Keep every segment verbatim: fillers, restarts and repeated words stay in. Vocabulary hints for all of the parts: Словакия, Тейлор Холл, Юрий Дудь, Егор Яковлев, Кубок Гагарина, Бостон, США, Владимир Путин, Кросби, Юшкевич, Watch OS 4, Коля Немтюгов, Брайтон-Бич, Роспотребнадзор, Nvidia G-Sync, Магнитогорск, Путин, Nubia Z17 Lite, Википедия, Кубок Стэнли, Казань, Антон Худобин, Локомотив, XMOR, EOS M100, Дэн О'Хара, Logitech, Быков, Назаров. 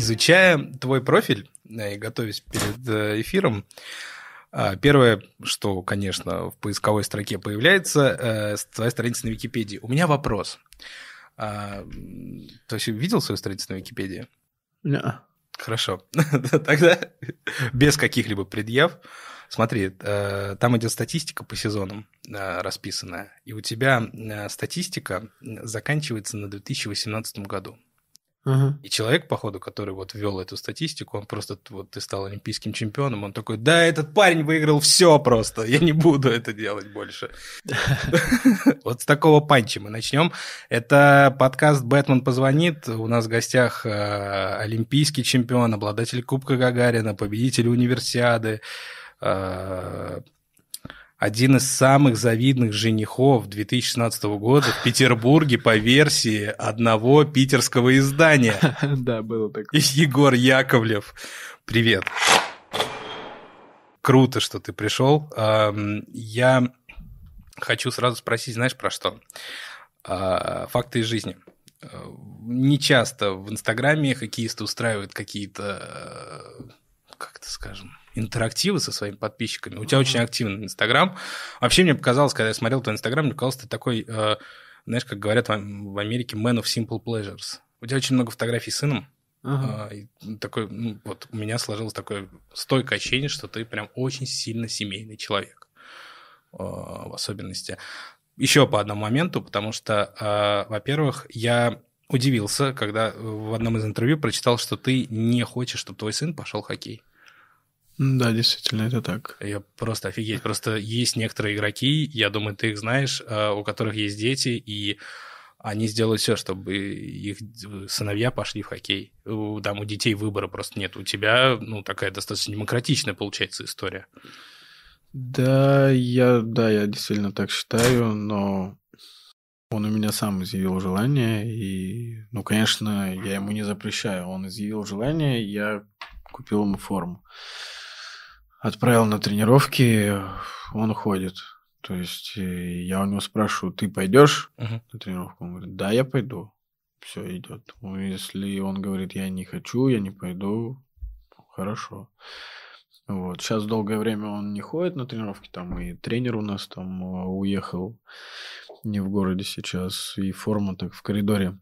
Изучая твой профиль и готовясь перед эфиром, первое, что, конечно, в поисковой строке появляется, твоя страница на Википедии. У меня вопрос. То есть, видел свою страницу на Википедии? Нет. Хорошо. Тогда без каких-либо предъяв. Смотри, там идет статистика по сезонам расписанная, и у тебя статистика заканчивается на две тысячи восемнадцатом году. Угу. И человек, походу, который вот ввел эту статистику, он просто, вот ты стал олимпийским чемпионом, он такой, да, этот парень выиграл все просто, я не буду это делать больше. Вот с такого панча мы начнем. Это подкаст «Беттмэн позвонит». У нас в гостях олимпийский чемпион, обладатель Кубка Гагарина, победитель Универсиады, один из самых завидных женихов две тысячи шестнадцатого года в Петербурге по версии одного питерского издания. Да, было такое. Егор Яковлев, привет. Круто, что ты пришел. Я хочу сразу спросить, знаешь, про что? Факты из жизни. Не часто в Инстаграме хоккеисты устраивают какие-то, как это скажем, интерактивы со своими подписчиками. У тебя mm-hmm. очень активный Инстаграм. Вообще, мне показалось, когда я смотрел твой Инстаграм, мне показалось, ты такой, э, знаешь, как говорят в Америке, man of simple pleasures. У тебя очень много фотографий с сыном. Uh-huh. Э, такой, ну, вот у меня сложилось такое стойкое ощущение, что ты прям очень сильно семейный человек. Э, в особенности. Еще по одному моменту, потому что, э, во-первых, я удивился, когда в одном из интервью прочитал, что ты не хочешь, чтобы твой сын пошел в хоккей. Да, действительно, это так. Я просто офигеть. Просто есть некоторые игроки, я думаю, ты их знаешь, у которых есть дети, и они сделают все, чтобы их сыновья пошли в хоккей. Там у детей выбора просто нет. У тебя, ну, такая достаточно демократичная, получается, история. Да, я, да, я действительно так считаю, но он у меня сам изъявил желание, и, ну, конечно, я ему не запрещаю. Он изъявил желание, я купил ему форму. Отправил на тренировки, он уходит. То есть я у него спрашиваю, ты пойдешь uh-huh. на тренировку? Он говорит, да, я пойду. Все, идет. Если он говорит, я не хочу, я не пойду, хорошо. Вот. Сейчас долгое время он не ходит на тренировки, там и тренер у нас там уехал, не в городе сейчас, и форма так в коридоре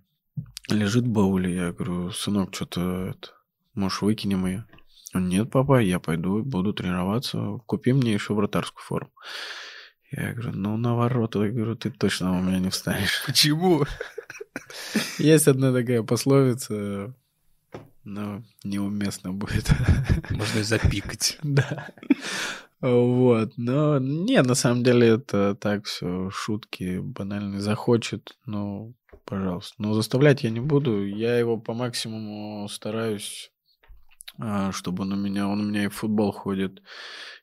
лежит в бауле. Я говорю, сынок, что-то, это, может, выкинем ее? Нет, папа, я пойду, буду тренироваться, купи мне еще вратарскую форму. Я говорю, ну на ворота, я говорю, ты точно у меня не встанешь. Почему? Есть одна такая пословица, но неуместно будет. Можно и запикать. Да. Вот, но не, на самом деле это так все, шутки банальные, захочет, ну, пожалуйста. Но заставлять я не буду, я его по максимуму стараюсь, чтобы он у меня, он у меня и в футбол ходит,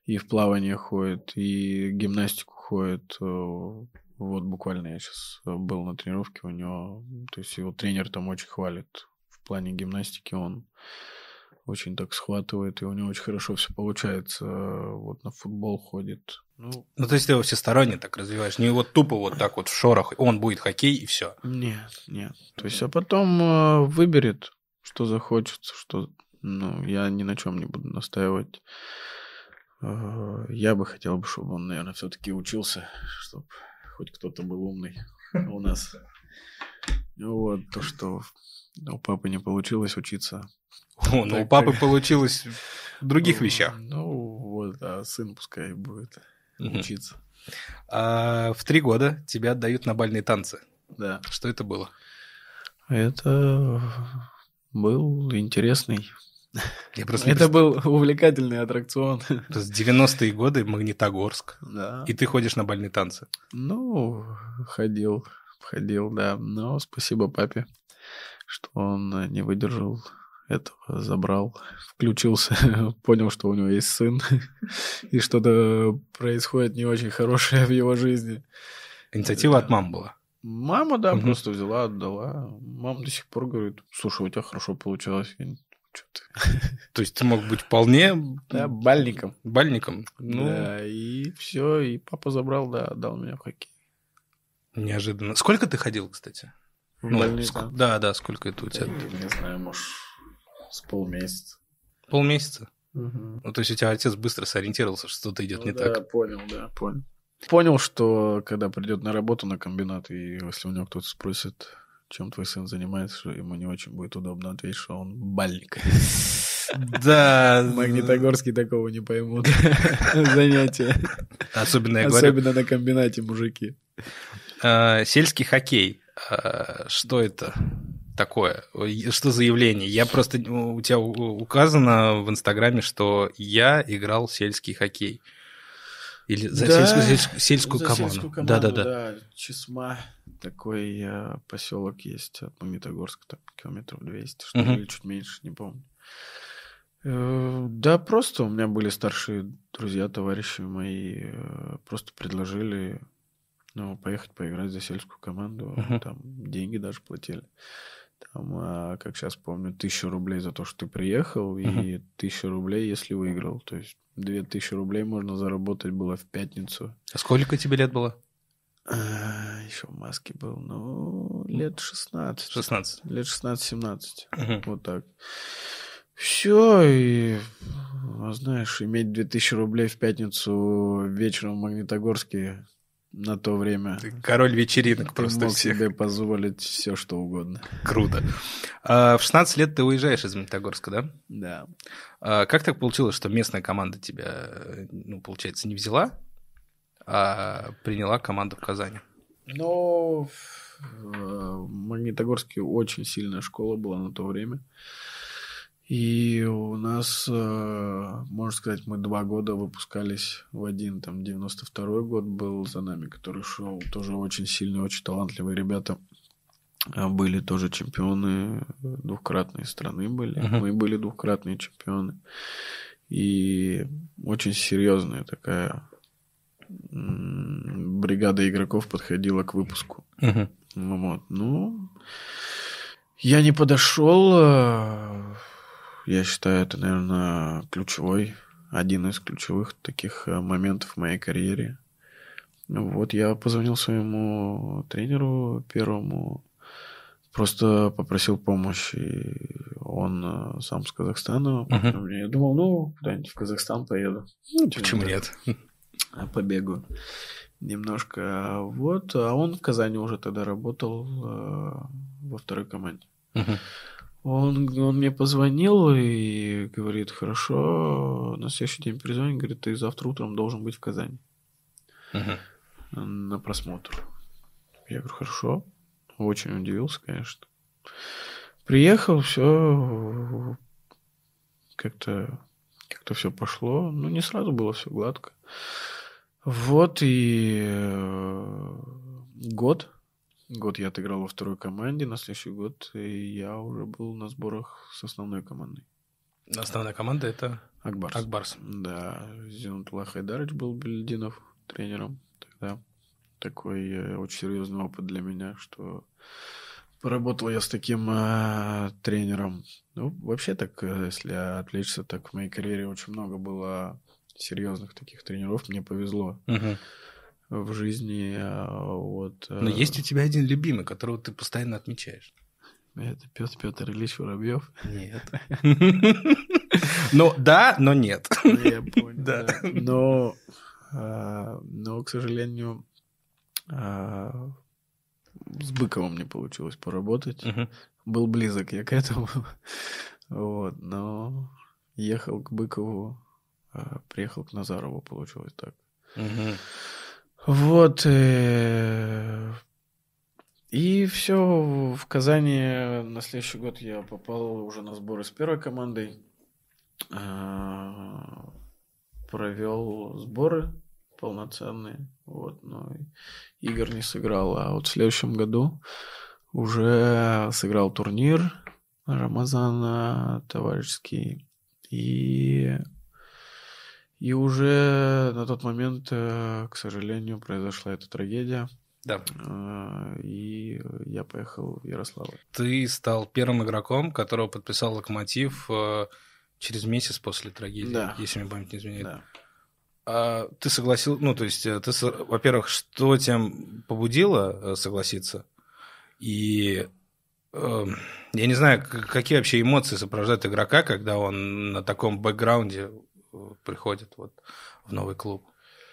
и в плавание ходит, и гимнастику ходит. Вот буквально я сейчас был на тренировке у него, то есть его тренер там очень хвалит. В плане гимнастики он очень так схватывает, и у него очень хорошо все получается. Вот на футбол ходит. Ну, ну то есть ты его всесторонне так развиваешь, не вот тупо вот так вот в шорах, он будет хоккей и все. Нет, нет. То есть а потом выберет, что захочется, что... Ну, я ни на чем не буду настаивать. Я бы хотел, чтобы он, наверное, все-таки учился, чтобы хоть кто-то был умный у нас. Вот, то, что у папы не получилось учиться. О, ну, у папы получилось в других вещах. Ну, вот, а сын пускай будет учиться. В три года тебя отдают на бальные танцы. Да. Что это было? Это был интересный... Я просто это был увлекательный аттракцион. То есть девяностые годы, Магнитогорск. Да. И ты ходишь на бальные танцы. Ну, ходил, ходил, да. Но спасибо папе, что он не выдержал этого, забрал, включился, понял, что у него есть сын, и что-то происходит не очень хорошее в его жизни. Инициатива от мамы была. Мама, да, угу. просто взяла, отдала. Мама до сих пор говорит, слушай, у тебя хорошо получалось. То есть ты мог быть вполне... Да, бальником. Бальником. Да, и все, и папа забрал, да, отдал меня в хоккей. Неожиданно. Сколько ты ходил, кстати? Да, да, сколько это у тебя? Не знаю, может, С полмесяца. Полмесяца? Угу. Ну, то есть у тебя отец быстро сориентировался, что что-то идет ну, не да, так. Да, понял, да, понял. Понял, что когда придет на работу на комбинат, и если у него кто-то спросит, чем твой сын занимается, что ему не очень будет удобно ответить, что он бальник. Да. Магнитогорский такого не поймут. Занятия. Особенно, я говорю. Особенно на комбинате, мужики. Сельский хоккей. Что это такое? Что за явление? Я просто... У тебя указано в Инстаграме, что я играл в сельский хоккей. Или за да, сельскую, сельскую, сельскую за команду. Сельскую команду, да, да, да. да. Чесма, такой э, поселок есть от Магнитогорска, так, километров двести, что ли, uh-huh. чуть меньше, не помню. Э, да, просто у меня были старшие друзья, товарищи мои, э, просто предложили ну, поехать поиграть за сельскую команду, uh-huh. там деньги даже платили. Там, как сейчас помню, тысячу рублей за то, что ты приехал, uh-huh. и тысячу рублей, если выиграл. То есть две тысячи рублей можно заработать было в пятницу. А сколько тебе лет было? А, еще в маске был, ну, лет шестнадцать. шестнадцать Лет шестнадцать-семнадцать Uh-huh. Вот так. Все, и, знаешь, иметь две тысячи рублей в пятницу вечером в Магнитогорске... На то время. Король вечеринок ты просто мог всех. Себе позволить все, что угодно. Круто. А в шестнадцать лет ты уезжаешь из Магнитогорска, да? Да. А как так получилось, что местная команда тебя, ну, получается, не взяла, а приняла команду в Казани? Ну, в Магнитогорске очень сильная школа была на то время. И у нас, можно сказать, мы два года выпускались в один, там, девяносто второй год был за нами, который шел, тоже очень сильные, очень талантливые ребята. Были тоже чемпионы, двукратные страны были, uh-huh. мы были двукратные чемпионы. И очень серьезная такая бригада игроков подходила к выпуску. Uh-huh. Вот, ну, я не подошел... Я считаю, это, наверное, ключевой, один из ключевых таких моментов в моей карьере. Вот я позвонил своему тренеру первому, просто попросил помощи. Он сам с Казахстана. Uh-huh. Я думал, ну, куда-нибудь в Казахстан поеду. Ну, почему нет? Побегу немножко. Вот, а он в Казани уже тогда работал во второй команде. Uh-huh. Он, он мне позвонил и говорит, хорошо, на следующий день перезвонит, говорит, ты завтра утром должен быть в Казани uh-huh. на просмотр. Я говорю, хорошо. Очень удивился, конечно. Приехал, все, как-то, как-то все пошло. Ну, не сразу было все гладко. Вот и год. Год я отыграл во второй команде, на следующий год я уже был на сборах с основной командой. Основная команда — это Акбарс. Акбарс. Да, Зинутла Хайдарыч был Бельдинов тренером тогда. Такой очень серьезный опыт для меня, что поработал я с таким э, тренером. Ну, вообще так, если отвлечься, так в моей карьере очень много было серьезных таких тренеров. Мне повезло. Uh-huh. В жизни, вот... Но есть у тебя один любимый, которого ты постоянно отмечаешь. Это Петр, Петр Ильич Воробьев? Нет. Ну, да, но нет. Я понял. Но, к сожалению, с Быковым не получилось поработать. Был близок я к этому. Вот, но ехал к Быкову, приехал к Назарову, получилось так. Вот, и все, в Казани на следующий год я попал уже на сборы с первой командой, провел сборы полноценные, вот, но игр не сыграл, а вот в следующем году уже сыграл турнир Рамазана товарищеский, и... И уже на тот момент, к сожалению, произошла эта трагедия. Да. И я поехал в Ярославль. Ты стал первым игроком, которого подписал «Локомотив» через месяц после трагедии, да. Если мне память не изменяет. Да. А ты согласился, ну, то есть, ты, во-первых, что тебя побудило согласиться? И э, Я не знаю, какие вообще эмоции сопровождают игрока, когда он на таком бэкграунде приходит вот в новый клуб,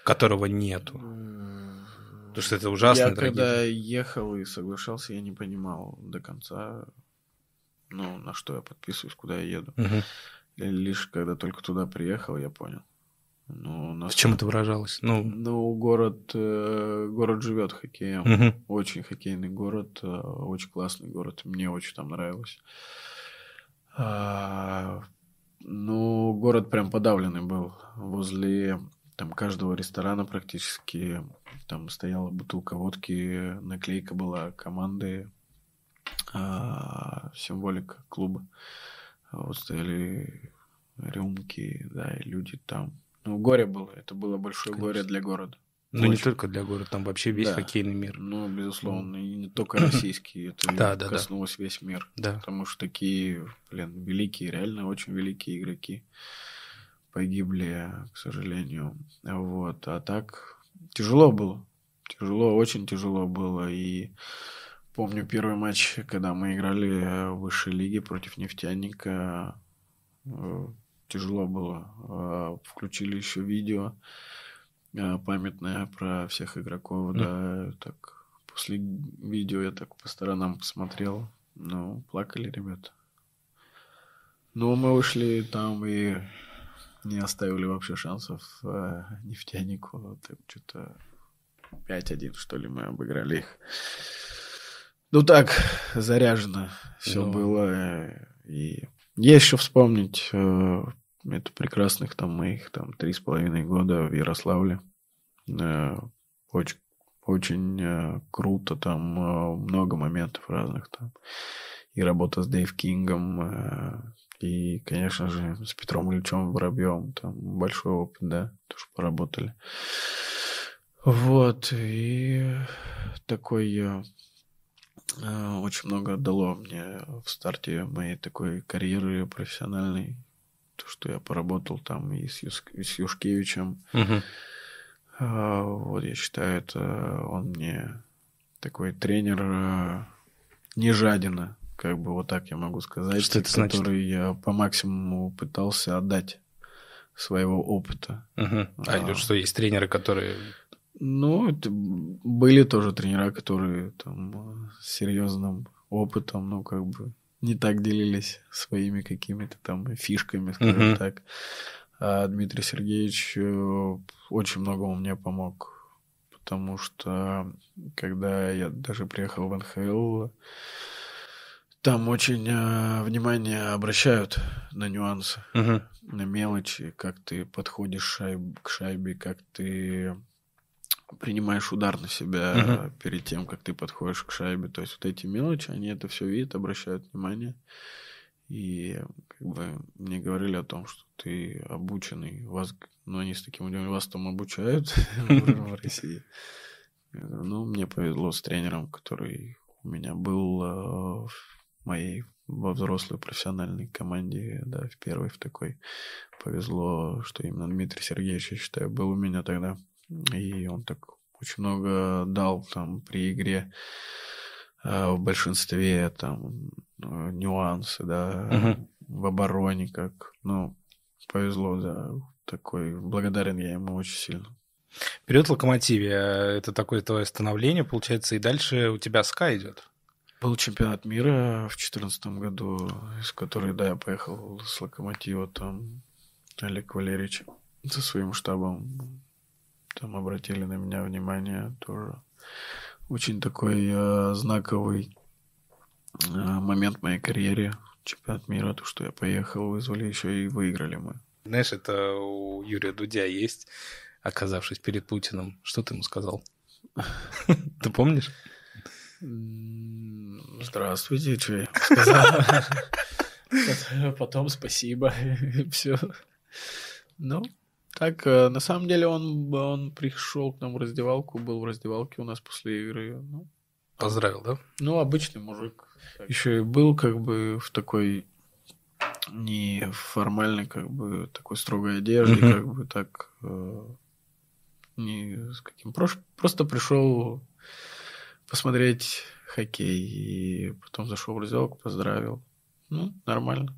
которого нету. Потому что это ужасно. Я дорогие. Когда ехал и соглашался, я не понимал до конца, ну, на что я подписываюсь, куда я еду. Угу. Лишь когда только туда приехал, я понял. Ну, нас... В чем это выражалось? Ну, ну город, э, город живет хоккеем. Uh-huh. Очень хоккейный город, э, очень классный город. Мне очень там нравилось. А, ну, город прям подавленный был. Возле там, каждого ресторана практически там стояла бутылка водки, наклейка была команды, а, символика клуба. Вот стояли рюмки, да, и люди там. Ну, горе было. Это было большое Конечно. Горе для города. Ну, не только для города. Там вообще весь да. хоккейный мир. Ну, безусловно. И не только российский. Это да, да, коснулось да. весь мир. Да. Потому что такие, блин, великие, реально очень великие игроки погибли, к сожалению. Вот. А так тяжело было. Тяжело, очень тяжело было. И помню первый матч, когда мы играли в высшей лиге против «Нефтяника». Тяжело было. Включили еще видео памятное про всех игроков. Да, так после видео я так по сторонам посмотрел. Ну, плакали ребята. Но мы вышли там и не оставили вообще шансов «Нефтянику». Так что-то пять-один, что ли, мы обыграли их. Ну так, заряжено все ну... было. И есть еще вспомнить... Это прекрасных там моих там три с половиной года в Ярославле. Очень, очень круто, там много моментов разных там. И работа с Дэйв Кингом, и, конечно же, с Петром Ильичем Воробьевым. Там большой опыт, да, тоже поработали. Вот, и такой... Очень много отдало мне в старте моей такой карьеры профессиональной. То, что я поработал там и с, Юс... и с Юшкевичем. Uh-huh. А, вот, я считаю, это он мне такой тренер не жадина, как бы вот так я могу сказать. Что это значит? Который я по максимуму пытался отдать своего опыта. Uh-huh. А, а что есть тренеры, которые... Ну, это были тоже тренера, которые там с серьезным опытом, ну, как бы, не так делились своими какими-то там фишками, скажем uh-huh. так. А Дмитрий Сергеевич очень многому мне помог, потому что, когда я даже приехал в эн ха эл, там очень а, внимание обращают на нюансы, uh-huh. на мелочи, как ты подходишь шайб, к шайбе, как ты... принимаешь удар на себя uh-huh. перед тем, как ты подходишь к шайбе. То есть вот эти мелочи, они это все видят, обращают внимание. И как бы мне говорили о том, что ты обученный. Вас, ну, они с таким удивлением, вас там обучают в России. Ну, мне повезло с тренером, который у меня был в моей во взрослой профессиональной команде, да, в первой, в такой. Повезло, что именно Дмитрий Сергеевич, я считаю, был у меня тогда. И он так очень много дал там при игре э, в большинстве там э, нюансы, да, uh-huh. в обороне как. Ну, повезло, да, такой. Благодарен я ему очень сильно. Вперед в «Локомотиве». Это такое твое становление, получается, и дальше у тебя СКА идет. Был чемпионат мира в две тысячи четырнадцатом году, из которой, да, я поехал с «Локомотива», там Олег Валерьевич со своим штабом. Там обратили на меня внимание тоже. Очень такой э, знаковый э, момент в моей карьере. Чемпионат мира, то, что я поехал, вызвали еще и выиграли мы. Знаешь, это у Юрия Дудя есть, оказавшись перед Путиным. Что ты ему сказал? Ты помнишь? Здравствуйте, что я ему сказал. Потом спасибо. Все. Ну... Так, на самом деле, он, он пришел к нам в раздевалку, был в раздевалке у нас после игры. Ну, поздравил, да? Ну, обычный мужик. Так. Еще и был как бы в такой неформальной, как бы, такой строгой одежде, mm-hmm. как бы так, э, не с каким. Просто пришел посмотреть хоккей. И потом зашел в раздевалку, поздравил. Ну, нормально.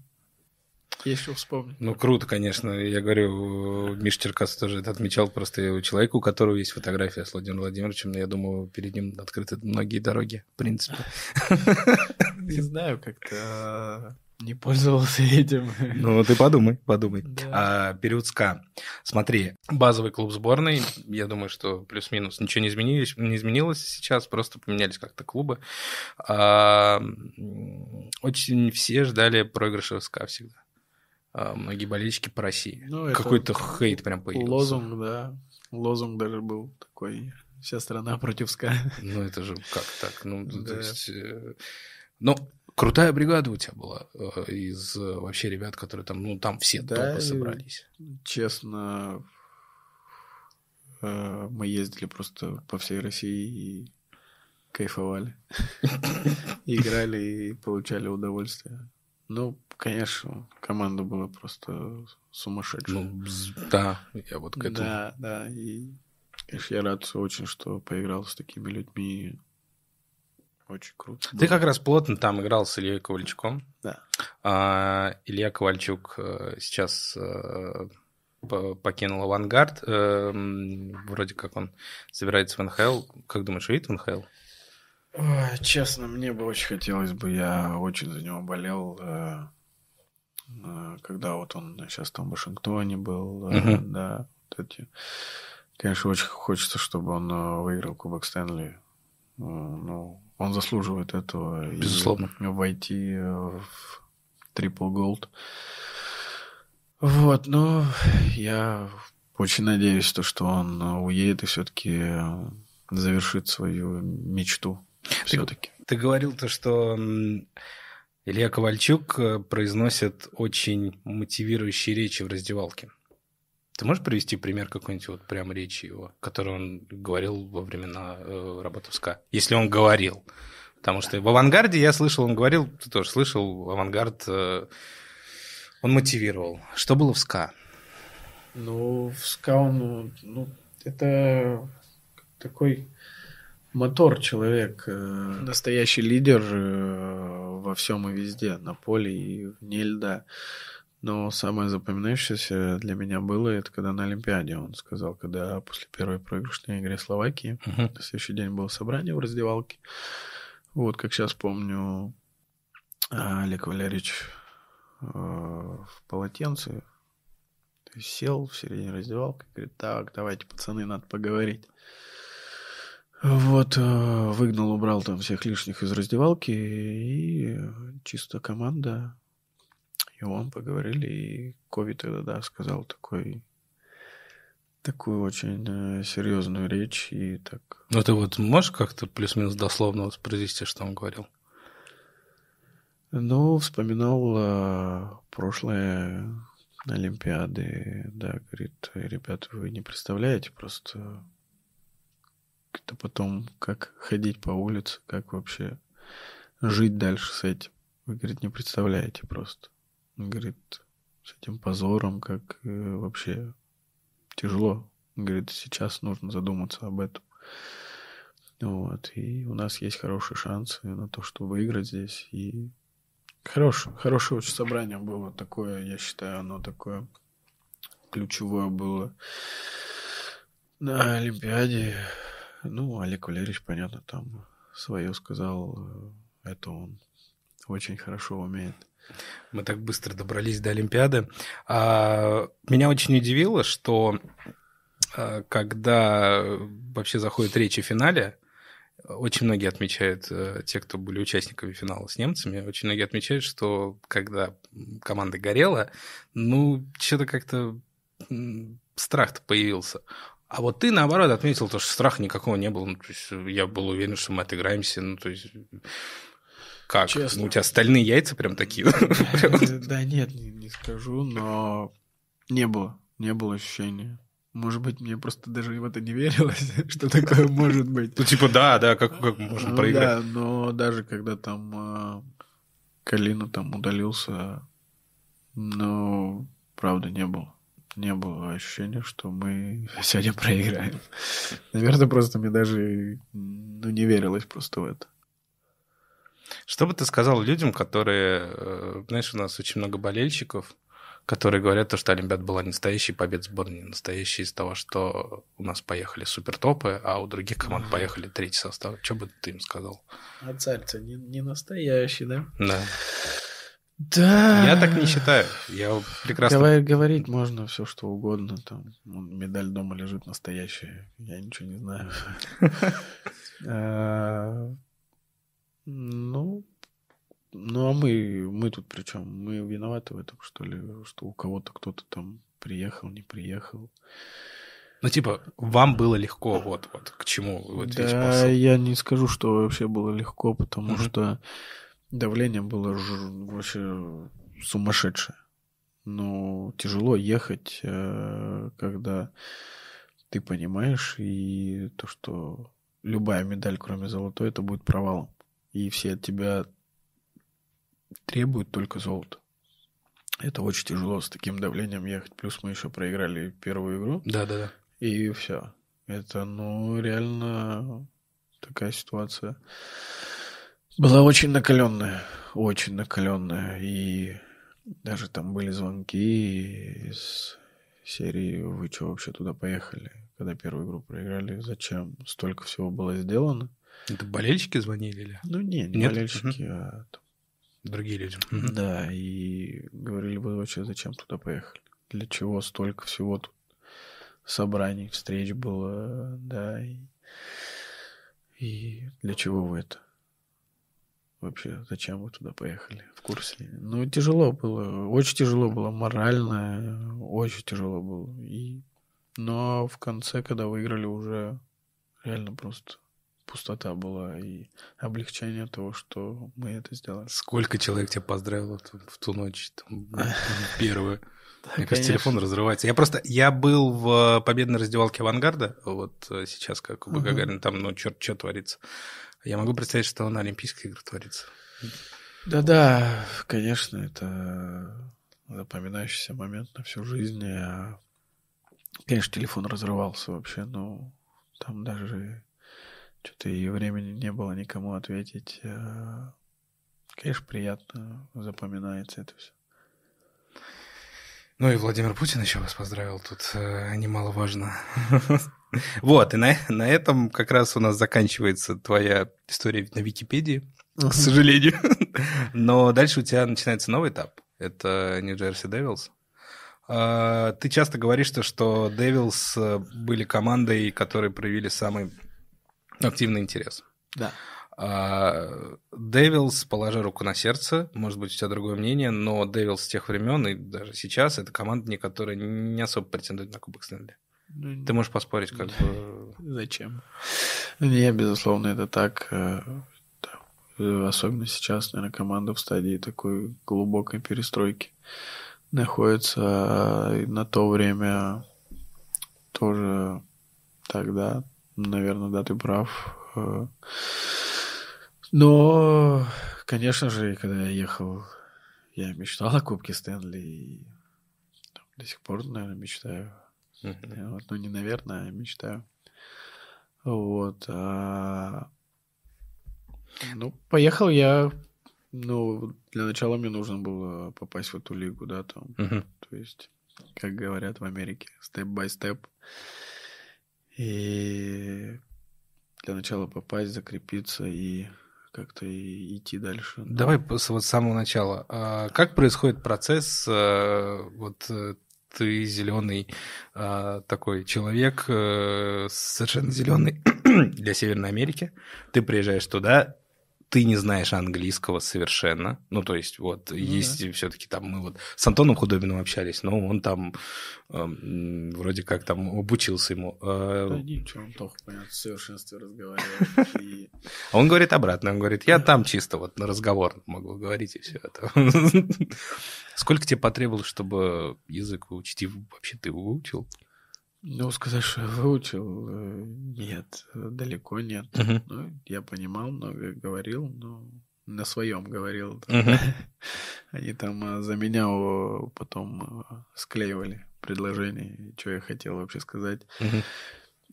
Есть что вспомнить. Ну, круто, конечно. Я говорю, Миша Черкасов тоже это отмечал. Просто человеку, у которого есть фотография с Владимиром Владимировичем, я думаю, перед ним открыты многие дороги, в принципе. Не знаю, как-то... Не пользовался этим. Ну, ты подумай, подумай. Да. А, период СКА. Смотри, базовый клуб сборной, я думаю, что плюс-минус ничего не изменилось, не изменилось сейчас, просто поменялись как-то клубы. А, очень все ждали проигрыша в СКА всегда. А, многие болельщики по России. Ну, какой-то хейт прям появился. Лозунг, да. Лозунг даже был такой. Вся страна против СКА. Ну, это же как так? Ну, да. То есть... Ну... Крутая бригада у тебя была из вообще ребят, которые там, ну, там все да, топы собрались. Честно, мы ездили просто по всей России и кайфовали. Играли и получали удовольствие. Ну, конечно, команда была просто сумасшедшая. Ну, да, я вот к этому. Да, да. И, конечно, я рад очень, что поиграл с такими людьми. Очень круто. Ты было. Как раз плотно там играл с Ильей Ковальчуком. Да. А, Илья Ковальчук сейчас а, покинул Авангард. А, вроде как он собирается в эн ха эл. Как думаешь, видит в эн ха эл? Ой, честно, мне бы очень хотелось бы. Я очень за него болел. Когда вот он сейчас там в Вашингтоне был. Uh-huh. Да, вот эти. Конечно, очень хочется, чтобы он выиграл Кубок Стэнли. Ну, он заслуживает этого. Безусловно. И войти в Triple Gold. Вот, но я очень надеюсь, что он уедет и все-таки завершит свою мечту. Все-таки. Ты, ты говорил то, что Илья Ковальчук произносит очень мотивирующие речи в раздевалке. Ты можешь привести пример какой-нибудь вот прям речи его, которую он говорил во времена э, работы в СКА? Если он говорил. Потому что в «Авангарде» я слышал, он говорил, ты тоже слышал, «Авангард» э, он мотивировал. Что было в СКА? Ну, в СКА он... Ну, это такой мотор человек. Э, настоящий лидер э, во всем и везде, на поле и вне льда. Но самое запоминающееся для меня было, это когда на Олимпиаде он сказал, когда после первой проигрышной игры Словакии, uh-huh. на следующий день было собрание в раздевалке. Вот, как сейчас помню, Олег Валерьевич э, в полотенце сел в середине раздевалки и говорит, так, давайте, пацаны, надо поговорить. Вот, э, выгнал, убрал там всех лишних из раздевалки, и чисто команда... И он поговорили, и Кови тогда, да, сказал такой, такую очень серьезную речь. И так... Ну, ты вот можешь как-то плюс-минус дословно воспроизвести, что он говорил? Ну, вспоминал а, прошлые Олимпиады, да, говорит, ребята, вы не представляете, просто это потом, как ходить по улице, как вообще жить дальше с этим. Вы, говорит, не представляете просто. Он говорит, с этим позором, как э, вообще тяжело. Он говорит, сейчас нужно задуматься об этом. Вот. И у нас есть хорошие шансы на то, что выиграть здесь. И хорошее, хорошее очень собрание было такое, я считаю, оно такое ключевое было на Олимпиаде. Ну, Олег Валерьевич, понятно, там свое сказал. Это он очень хорошо умеет. Мы так быстро добрались до Олимпиады. Меня очень удивило, что когда вообще заходит речь о финале, очень многие отмечают, те, кто были участниками финала с немцами, очень многие отмечают, что когда команда горела, ну, что-то как-то страх-то появился. А вот ты, наоборот, отметил то, что страха никакого не было. Ну, то есть я был уверен, что мы отыграемся. Ну, то есть... Как? Честно. Ну, у тебя стальные яйца прям такие? Да нет, не, не скажу, но не было, не было ощущения. Может быть, мне просто даже в это не верилось, что такое может быть. Ну, типа, да, да, как, как можно ну, проиграть. Да, но даже когда там Калина там удалился, ну, правда, не было. Не было ощущения, что мы сегодня проиграем. Наверное, просто мне даже ну, не верилось просто в это. Что бы ты сказал людям, которые... Знаешь, у нас очень много болельщиков, которые говорят, что Олимпиада была не настоящей победой сборной, не настоящей из того, что у нас поехали супертопы, а у других команд поехали третий состав. Что бы ты им сказал? А царь-то не, не настоящий, да? Да. Да. Я так не считаю. Я прекрасно... Говор- говорить можно все, что угодно. Там медаль дома лежит настоящая. Я ничего не знаю. Ну, ну а мы, мы тут при чем? Мы виноваты в этом, что ли? Что у кого-то кто-то там приехал, не приехал. Ну, типа, вам было легко, вот, вот к чему вот да, весь посыл. Я не скажу, что вообще было легко, потому mm-hmm. что давление было ж... вообще сумасшедшее. Ну, тяжело ехать, когда ты понимаешь, и то, что любая медаль, кроме золотой, это будет провалом. И все от тебя требуют только золото. Это очень тяжело с таким давлением ехать. Плюс мы еще проиграли первую игру. Да-да-да. И все. Это, ну, реально такая ситуация была очень накаленная. Очень накаленная. И даже там были звонки из серии «Вы что вообще туда поехали?» Когда первую игру проиграли. Зачем? Столько всего было сделано. Это болельщики звонили или? Ну, не, не Нет? болельщики, угу. а... Там... Другие люди. Угу. Да, и говорили бы вообще, зачем туда поехали? Для чего столько всего тут собраний, встреч было, да, и... и для чего вы это? Вообще, зачем вы туда поехали? В курсе? Ну, тяжело было, очень тяжело было, морально, очень тяжело было. И... Но в конце, когда выиграли, уже реально просто... пустота была и облегчение того, что мы это сделали. Сколько человек тебя поздравило в ту ночь, там, первую? Мне кажется, телефон разрывается. Я просто, я был в победной раздевалке «Авангарда», вот сейчас, как Кубок Гагарина, там, ну, черт, что творится. Я могу представить, что на Олимпийских играх творится. Да-да, конечно, это запоминающийся момент на всю жизнь. Конечно, телефон разрывался вообще, но там даже... Что-то и времени не было никому ответить. Конечно, приятно, запоминается это все. Ну и Владимир Путин еще вас поздравил, тут немаловажно. Вот, и на этом как раз у нас заканчивается твоя история на Википедии, к сожалению. Но дальше у тебя начинается новый этап. Это New Jersey Devils. Ты часто говоришь, что Devils были командой, которые проявили самый... активный интерес. Да. Девилс, положи руку на сердце, может быть, у тебя другое мнение, но Девилс с тех времен и даже сейчас это команда, которая не особо претендует на Кубок Стэнли. Ну, ты можешь поспорить, как бы... Зачем? Я, безусловно, это так. Особенно сейчас, наверное, команда в стадии такой глубокой перестройки находится. И на то время тоже тогда... Наверное, да, ты прав. Но, конечно же, когда я ехал, я мечтал о Кубке Стэнли. И до сих пор, наверное, мечтаю. Mm-hmm. Вот, ну, не наверное, а мечтаю. Вот. А... Ну, поехал я. Ну, для начала мне нужно было попасть в эту лигу, да, там. Mm-hmm. То есть, как говорят в Америке, степ-бай-степ. И для начала попасть, закрепиться и как-то и идти дальше. Давай вот с самого начала. Как происходит процесс? Вот ты зеленый такой человек, совершенно зеленый для Северной Америки. Ты приезжаешь туда, ты не знаешь английского совершенно. Ну, то есть, вот, ну, есть да. Все-таки там мы вот с Антоном Худобиным общались, но он там э, вроде как там обучился ему. Э... Да ничего, он плохо, понятно, в совершенстве разговаривает. А он говорит обратно, он говорит, я там чисто вот на разговор могу говорить и все это. Сколько тебе потребовалось, чтобы язык выучить? И вообще ты его выучил? Ну, сказать, что я выучил, нет, далеко нет. Uh-huh. Ну, я понимал, много говорил, но на своем говорил. Uh-huh. Они там за меня потом склеивали предложение, что я хотел вообще сказать. Uh-huh.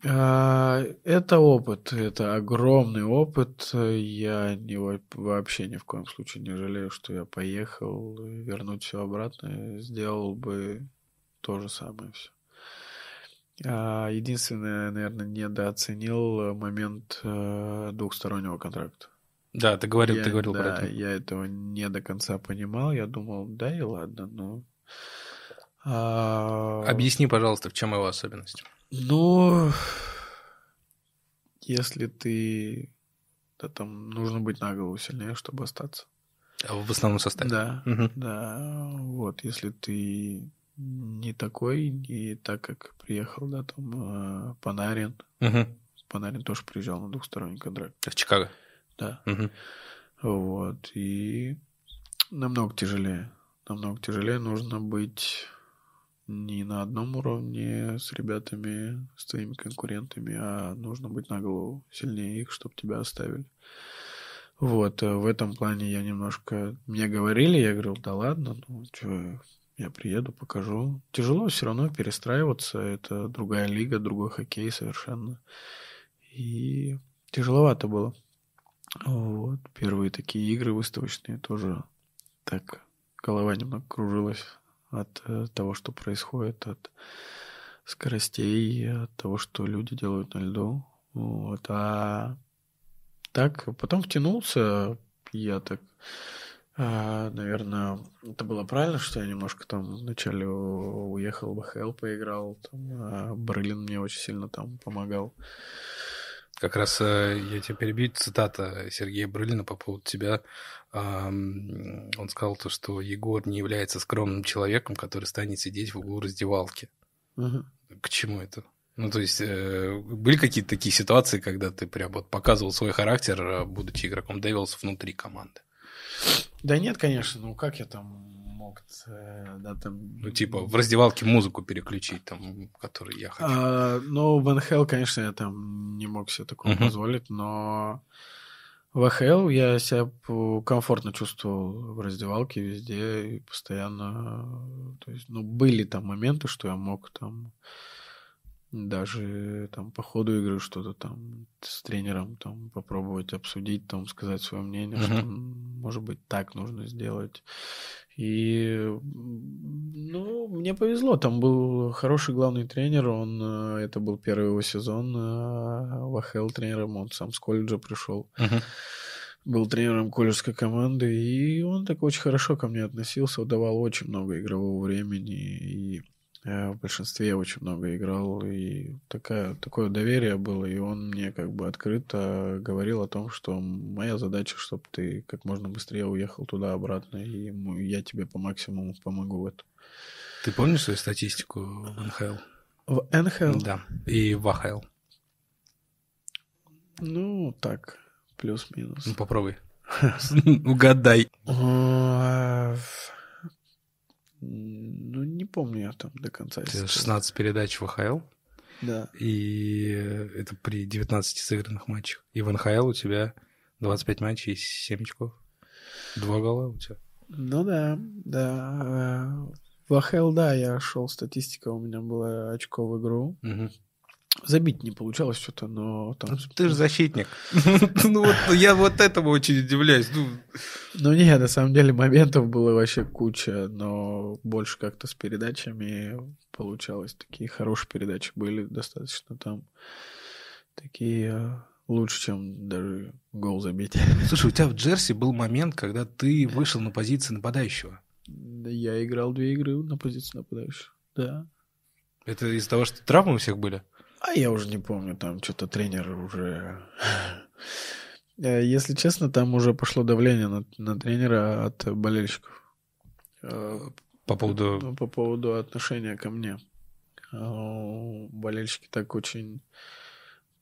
Это опыт, это огромный опыт. Я не, вообще ни в коем случае не жалею, что я поехал. Вернуть все обратно, сделал бы то же самое все. Единственное, наверное, недооценил момент двухстороннего контракта. Да, ты говорил, я, ты говорил да, про это. Я этого не до конца понимал. Я думал, да и ладно, но... А... Объясни, пожалуйста, в чем его особенность? Ну, если ты... Да, там нужно быть на голову сильнее, чтобы остаться. А в основном составе? Да, угу. да. Вот, если ты не такой, и так как приехал, да, там Панарин. Угу. Панарин тоже приезжал на двухсторонний контракт. В Чикаго? Да. Угу. Вот, и намного тяжелее. Намного тяжелее нужно быть... Не на одном уровне с ребятами, с твоими конкурентами, а нужно быть на голову сильнее их, чтобы тебя оставили. Вот, в этом плане я немножко... Мне говорили, я говорил, да ладно, ну что, я приеду, покажу. Тяжело все равно перестраиваться, это другая лига, другой хоккей совершенно. И тяжеловато было. Вот, первые такие игры выставочные тоже так голова немного кружилась. От того, что происходит, от скоростей, от того, что люди делают на льду. Вот. А так, потом втянулся, я так, наверное, это было правильно, что я немножко там вначале уехал в АХЛ, поиграл, там, Брылин мне очень сильно там помогал. Как раз я тебя перебью, цитата Сергея Брылина по поводу тебя. Он сказал то, что Егор не является скромным человеком, который станет сидеть в углу раздевалки. Угу. К чему это? Ну, то есть, были какие-то такие ситуации, когда ты прям вот показывал свой характер, будучи игроком Devils внутри команды? Да нет, конечно. Ну, как я там... Да, там... Ну, типа, в раздевалке музыку переключить, там, которую я хочу. А, ну, в эн ха эл, конечно, я там не мог себе такого uh-huh. позволить, но в АХЛ я себя комфортно чувствовал в раздевалке везде и постоянно. То есть, ну, были там моменты, что я мог там даже там, по ходу игры что-то там с тренером там, попробовать обсудить, там, сказать свое мнение, uh-huh. что, может быть, так нужно сделать. И, ну, мне повезло, там был хороший главный тренер, он, это был первый его сезон в АХЛ тренером, он сам с колледжа пришел, uh-huh. был тренером колледжской команды, и он так очень хорошо ко мне относился, давал очень много игрового времени, и в большинстве я очень много играл, и такая, такое доверие было, и он мне как бы открыто говорил о том, что моя задача, чтобы ты как можно быстрее уехал туда-обратно, и я тебе по максимуму помогу в этом. Ты помнишь свою статистику в эн ха эл? В эн ха эл? Да, и в а ха эл. Ну, так, плюс-минус. Ну, попробуй. Угадай. Ну, не помню я там до конца. шестнадцать передач в а ха эл. Да. И это при девятнадцати сыгранных матчах. И в эн ха эл у тебя двадцать пять матчей, семь очков. Два гола у тебя. Ну да, да. В а ха эл, да, я шел, статистика у меня была очко в игру. Угу. Забить не получалось что-то, но... Там... Ты же защитник. Ну вот я вот этому очень удивляюсь. Ну не, на самом деле моментов было вообще куча, но больше как-то с передачами получалось. Такие хорошие передачи были достаточно там. Такие лучше, чем даже гол забить. Слушай, у тебя в Джерси был момент, когда ты вышел на позицию нападающего. Я играл две игры на позицию нападающего, да. Это из-за того, что травмы у всех были? А я уже не помню, там что-то тренер уже... Если честно, там уже пошло давление на, на тренера от болельщиков. По поводу... По поводу отношения ко мне. Болельщики так очень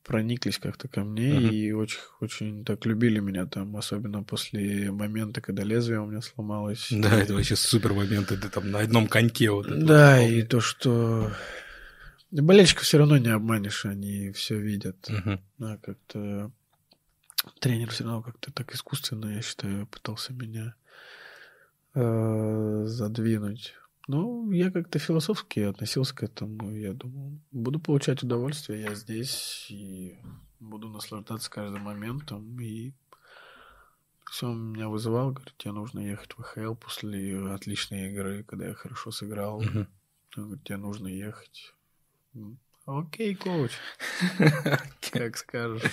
прониклись как-то ко мне uh-huh. и очень, очень так любили меня там, особенно после момента, когда лезвие у меня сломалось. Да, это вообще супер момент, это там на одном коньке. Вот это да, вот, и то, что... Болельщиков все равно не обманешь, они все видят. Uh-huh. Да, как-то тренер все равно как-то так искусственно, я считаю, пытался меня э, задвинуть Ну, я как-то философски относился к этому. Я думал, буду получать удовольствие. Я здесь и буду наслаждаться каждым моментом. И все, он меня вызывал. Говорит, тебе нужно ехать в АХЛ после отличной игры, когда я хорошо сыграл. Uh-huh. Он говорит, тебе нужно ехать. Окей, коуч. Как скажешь.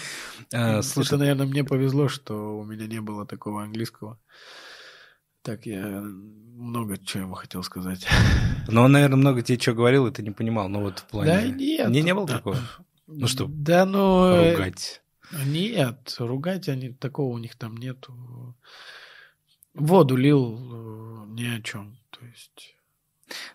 Слушай, наверное, мне повезло, что у меня не было такого английского. Так, я много чего ему хотел сказать. Но он, наверное, много тебе чего говорил, и ты не понимал. Ну, вот в плане... Да нет. Мне не было такого? Ну что, да, но... ругать? Нет, ругать они... Такого у них там нету. Воду лил ни о чем. То есть...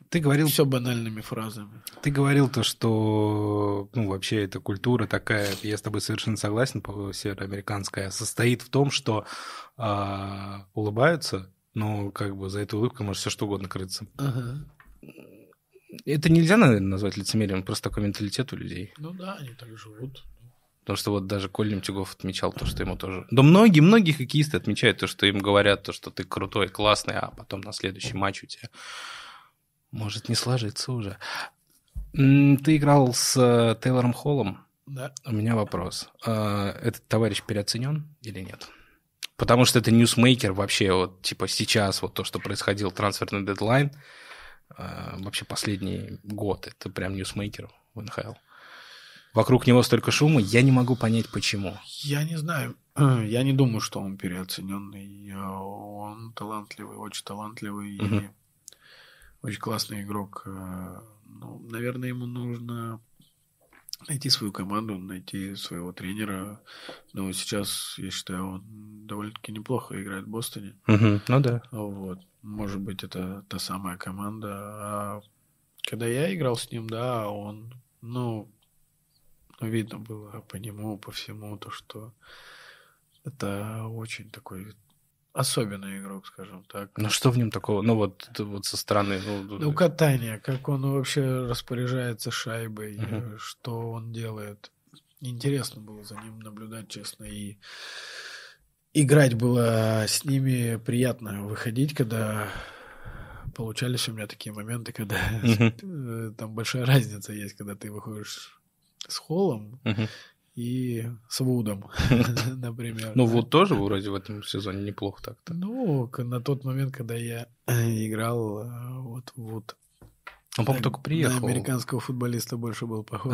Ты говорил... Все банальными фразами. Ты говорил то, что... Ну, вообще, эта культура такая... Я с тобой совершенно согласен, североамериканская. Состоит в том, что э, улыбаются... Ну, как бы за эту улыбку может все что угодно крыться. Ага. Это нельзя, наверное, назвать лицемерием, просто такой менталитет у людей. Ну да, они так живут. Потому что вот даже Коля Немтюгов отмечал то, что ему тоже... Да многие-многие хоккеисты отмечают то, что им говорят, то, что ты крутой, классный, а потом на следующий матч у тебя может не сложиться уже. Ты играл с Тейлором Холлом. Да. У меня вопрос. Этот товарищ переоценен или нет? Потому что это ньюсмейкер вообще, вот, типа, сейчас вот то, что происходил, трансферный дедлайн, э, вообще последний год, это прям ньюсмейкер в эн ха эл. Вокруг него столько шума, я не могу понять, почему. Я не знаю, я не думаю, что он переоцененный, он талантливый, очень талантливый, uh-huh. очень классный игрок. Ну, наверное, ему нужно... Найти свою команду, найти своего тренера. Но сейчас, я считаю, он довольно-таки неплохо играет в Бостоне. Uh-huh. Ну да. Вот. Может быть, это та самая команда. А когда я играл с ним, да, он... Ну, видно было по нему, по всему, то, что это очень такой... Особенный игрок, скажем так. Ну, что в нем такого? Ну, вот, вот со стороны... Ну, ну, катание, как он вообще распоряжается шайбой, uh-huh. что он делает. Интересно было за ним наблюдать, честно. И играть было с ними приятно. Выходить, когда получались у меня такие моменты, когда uh-huh. там большая разница есть, когда ты выходишь с Холлом, uh-huh. и с Вудом, например. Ну, Вуд тоже вроде в этом сезоне неплохо так-то. Ну, на тот момент, когда я играл, вот Вуд. Он, по-моему, только приехал. На американского футболиста больше был похож.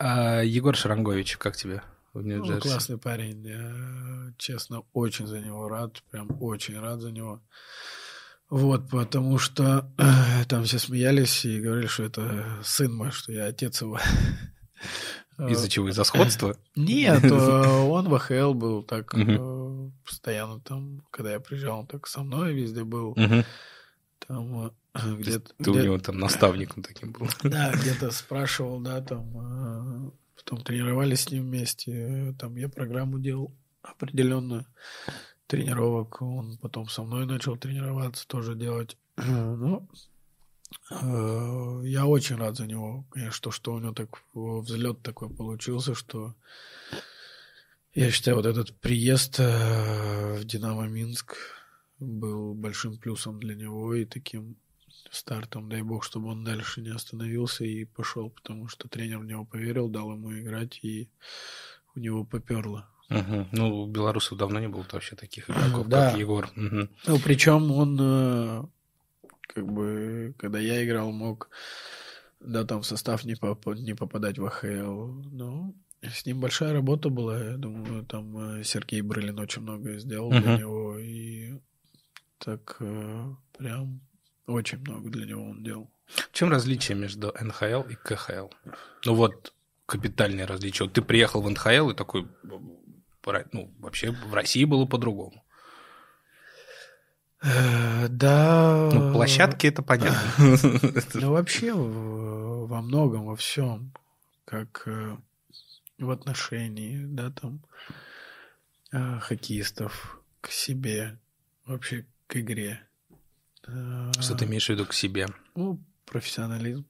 Егор Шарангович, как тебе в Нью-Джерси? Классный парень. Честно, очень за него рад. Прям очень рад за него. Вот, потому что там все смеялись и говорили, что это сын мой, что я отец его. Из-за чего? Из-за сходства? Нет, он в АХЛ был так uh-huh. постоянно там, когда я приезжал, он так со мной везде был. Uh-huh. Там где-то... Ты где-то... у него там наставником таким был. Да, где-то спрашивал, да, там, потом тренировались с ним вместе, там я программу делал определенную тренировок, он потом со мной начал тренироваться, тоже делать, ну... Я очень рад за него, конечно, что у него так взлет такой получился, что я считаю, вот этот приезд в Динамо Минск был большим плюсом для него и таким стартом, дай бог, чтобы он дальше не остановился и пошел, потому что тренер в него поверил, дал ему играть, и у него поперло. Угу. Ну, у белорусов давно не было вообще таких игроков, да. как Егор. Угу. Ну, причем он... Как бы, когда я играл, мог, да, там в состав не, поп- не попадать в АХЛ. Но с ним большая работа была. Я думаю, там Сергей Брылин очень многое сделал uh-huh. для него. И так прям очень много для него он делал. В чем различие между эн ха эл и ка ха эл? Ну вот, капитальное различие. Вот ты приехал в эн ха эл и такой... Ну, вообще в России было по-другому. Да. Ну, площадки это понятно. Ну, вообще во многом, во всем, как в отношении, да, там хоккеистов к себе, вообще к игре. Что ты имеешь в виду к себе? Ну, профессионализм.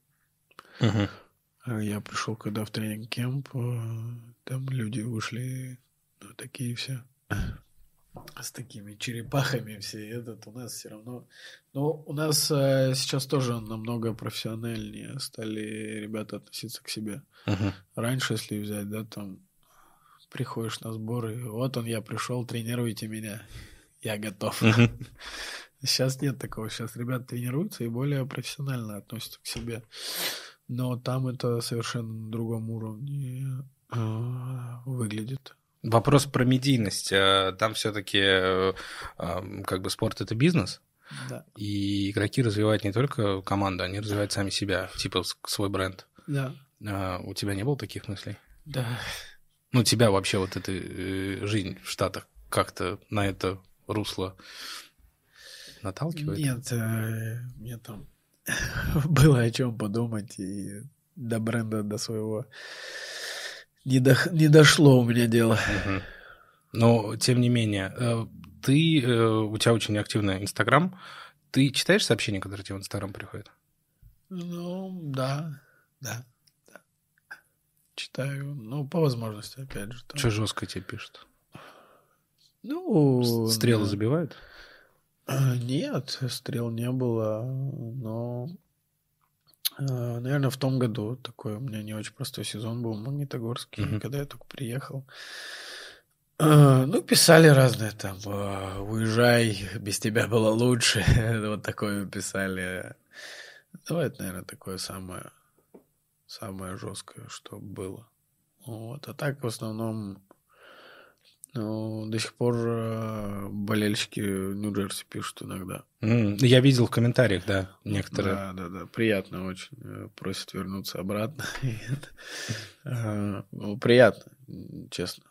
Угу. Я пришел, когда в тренинг-кемп, там люди вышли, ну, такие все. с такими черепахами все этот, у нас все равно... Ну, у нас а, сейчас тоже намного профессиональнее стали ребята относиться к себе. Uh-huh. Раньше, если взять, да, там, приходишь на сборы, вот он, я пришел, тренируйте меня, я готов. Uh-huh. Сейчас нет такого, сейчас ребята тренируются и более профессионально относятся к себе. Но там это совершенно на другом уровне а, выглядит. Вопрос про медийность. Там все-таки как бы спорт – это бизнес. Да. И игроки развивают не только команду, они развивают сами себя, типа свой бренд. Да. А у тебя не было таких мыслей? Да. Ну, тебя вообще вот эта жизнь в Штатах как-то на это русло наталкивает? Нет, мне там было о чем подумать, и до бренда, до своего... Не, до... не дошло у меня дело. Uh-huh. Но, тем не менее, ты, у тебя очень активный Инстаграм. Ты читаешь сообщения, которые тебе в Инстаграм приходят? Ну, да, да, да. Читаю, ну, по возможности, опять же. Там... Что жестко тебе пишут? Ну... Стрелы да. забивают? Нет, стрел не было, но... Наверное, в том году такой у меня не очень простой сезон был в Магнитогорске, uh-huh. когда я только приехал. Ну, писали разные там, уезжай, без тебя было лучше, вот такое писали. Давай, это, наверное, такое самое, самое жесткое, что было. Вот. А так, в основном, ну, до сих пор болельщики Нью-Джерси пишут иногда. Mm, я видел в комментариях, да, некоторые. Да, да, да. Приятно очень. Просят вернуться обратно. Приятно, честно.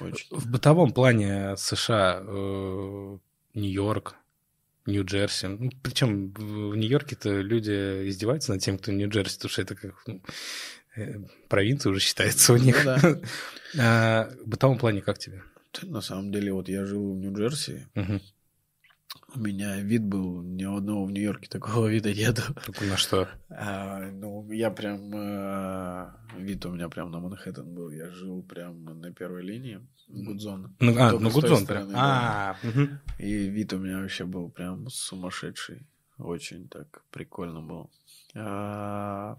В бытовом плане США, Нью-Йорк, Нью-Джерси. Причем в Нью-Йорке-то люди издеваются над тем, кто в Нью-Джерси, потому что это как... провинция уже считается у них. Ну, да. а, в бытовом плане как тебе? На самом деле, вот я жил в Нью-Джерси, угу. у меня вид был, ни у одного в Нью-Йорке такого вида нету. Только на что? А, ну, я прям... А, вид у меня прям на Манхэттен был. Я жил прям на первой линии Гудзона. Ну, а, ну Гудзон прям. А, угу. И вид у меня вообще был прям сумасшедший. Очень так прикольно был. А...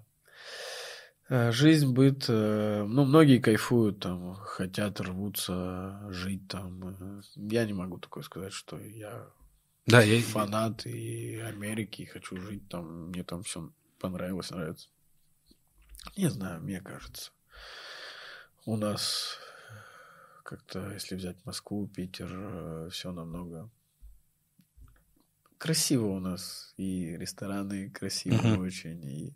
Жизнь, быт, ну, многие кайфуют, там, хотят, рвутся, жить там. Я не могу такое сказать, что я да, фанат я... и Америки, и хочу жить там. Мне там все понравилось, нравится. Не знаю, мне кажется. У нас как-то, если взять Москву, Питер, все намного... Красиво у нас, и рестораны красивые mm-hmm. очень, и...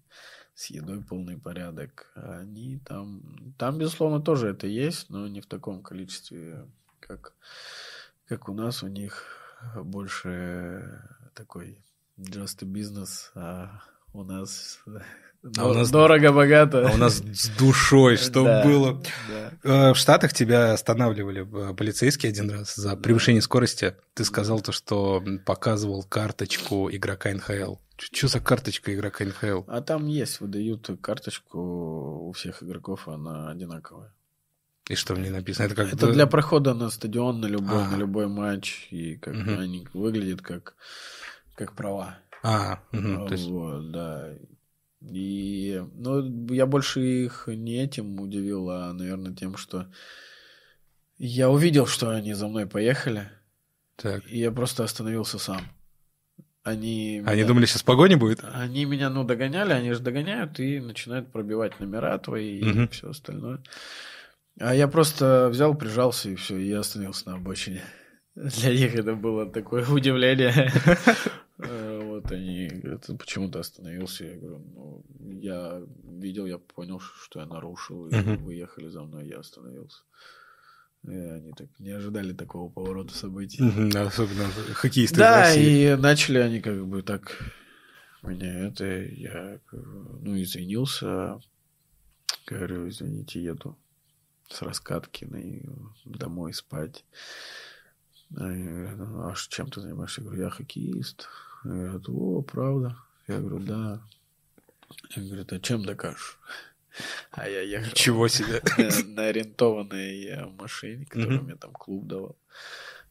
С едой полный порядок. Они там... Там, безусловно, тоже это есть, но не в таком количестве, как, как у нас. У них больше такой just a business, а у нас... А у нас дорого-богато. А у нас с душой, что да, было. Да. В Штатах тебя останавливали полицейские один раз за превышение да. скорости. Ты сказал то, что показывал карточку игрока эн ха эл. Что за карточка игрока эн ха эл? А там есть, выдают карточку у всех игроков, она одинаковая. И что в ней написано? Это, как это для прохода на стадион, на любой, а-га. на любой матч. И как угу. они выглядят как, как права. А, угу, то есть... вот, да. И, ну, я больше их не этим удивил, а, наверное, тем, что я увидел, что они за мной поехали, так. и я просто остановился сам. Они, они меня... думали, сейчас погоня будет? Они меня, ну, догоняли, они же догоняют и начинают пробивать номера твои угу. и все остальное. А я просто взял, прижался, и все, и я остановился на обочине. Для них это было такое удивление. Вот они говорят, почему-то остановился. Я говорю, ну, я видел, я понял, что я нарушил. И вы ехали за мной, я остановился. И они так не ожидали такого поворота событий. Особенно хоккеисты из России. Да, и начали они как бы так меня это... Я, ну, извинился. Говорю, извините, еду с Раскаткиной домой спать. Они говорят, ну, а чем ты занимаешься? Я говорю, я хоккеист. Они говорят, о, правда? Я говорю, да. Они говорят, а чем докажешь? А я ехал Чего себе? На, на арендованной машине, которую mm-hmm. мне там клуб давал.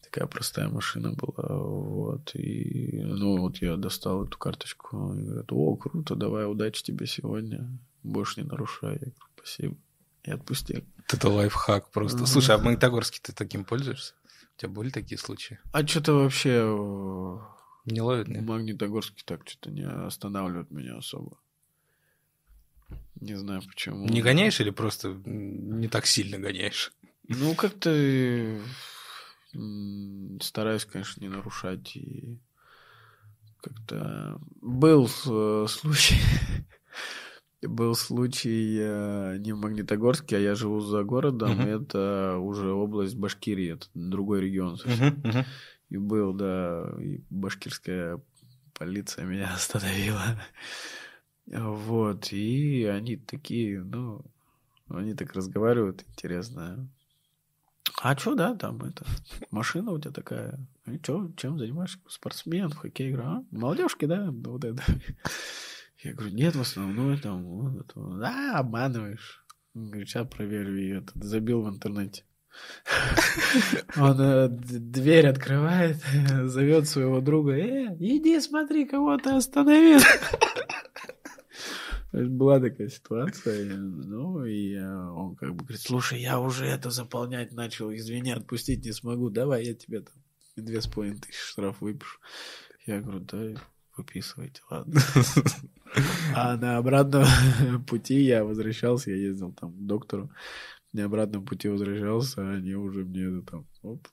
Так такая простая машина была, вот, и, ну, вот я достал эту карточку, он говорит: о, круто, давай, удачи тебе сегодня, больше не нарушай, я говорю: спасибо, и отпустил. Это лайфхак просто. Mm-hmm. Слушай, а в Магнитогорске ты таким пользуешься? У тебя были такие случаи? А что-то вообще... Не ловят, нет? В Магнитогорске так что-то не останавливают меня особо. Не знаю, почему. Не гоняешь или просто не так сильно гоняешь? Ну, как-то стараюсь, конечно, не нарушать. И как-то... Был случай... Был случай не в Магнитогорске, а я живу за городом. Uh-huh. Это уже область Башкирии, это другой регион совсем. Uh-huh. Uh-huh. И был, да, и башкирская полиция меня остановила. Вот, и они такие, ну, они так разговаривают, интересно. А что, да, там это, машина у тебя такая. И что, чем занимаешься? Спортсмен, в хоккей игра. Молодежки, да, вот это. Я говорю: нет, в основном там, вот, вот. Да, обманываешь. Я говорю: сейчас проверю ее. Тут забил в интернете. Он дверь открывает, зовет своего друга: э, иди, смотри, кого ты остановил. Была такая ситуация. Ну, и он как бы говорит: слушай, я уже это заполнять начал, извини, отпустить не смогу, давай я тебе там две с половиной тысячи штраф выпишу. Я говорю: да, выписывайте, ладно. А на обратном пути я возвращался, я ездил там к доктору, на обратном пути возвращался, а они уже мне это там... Оп.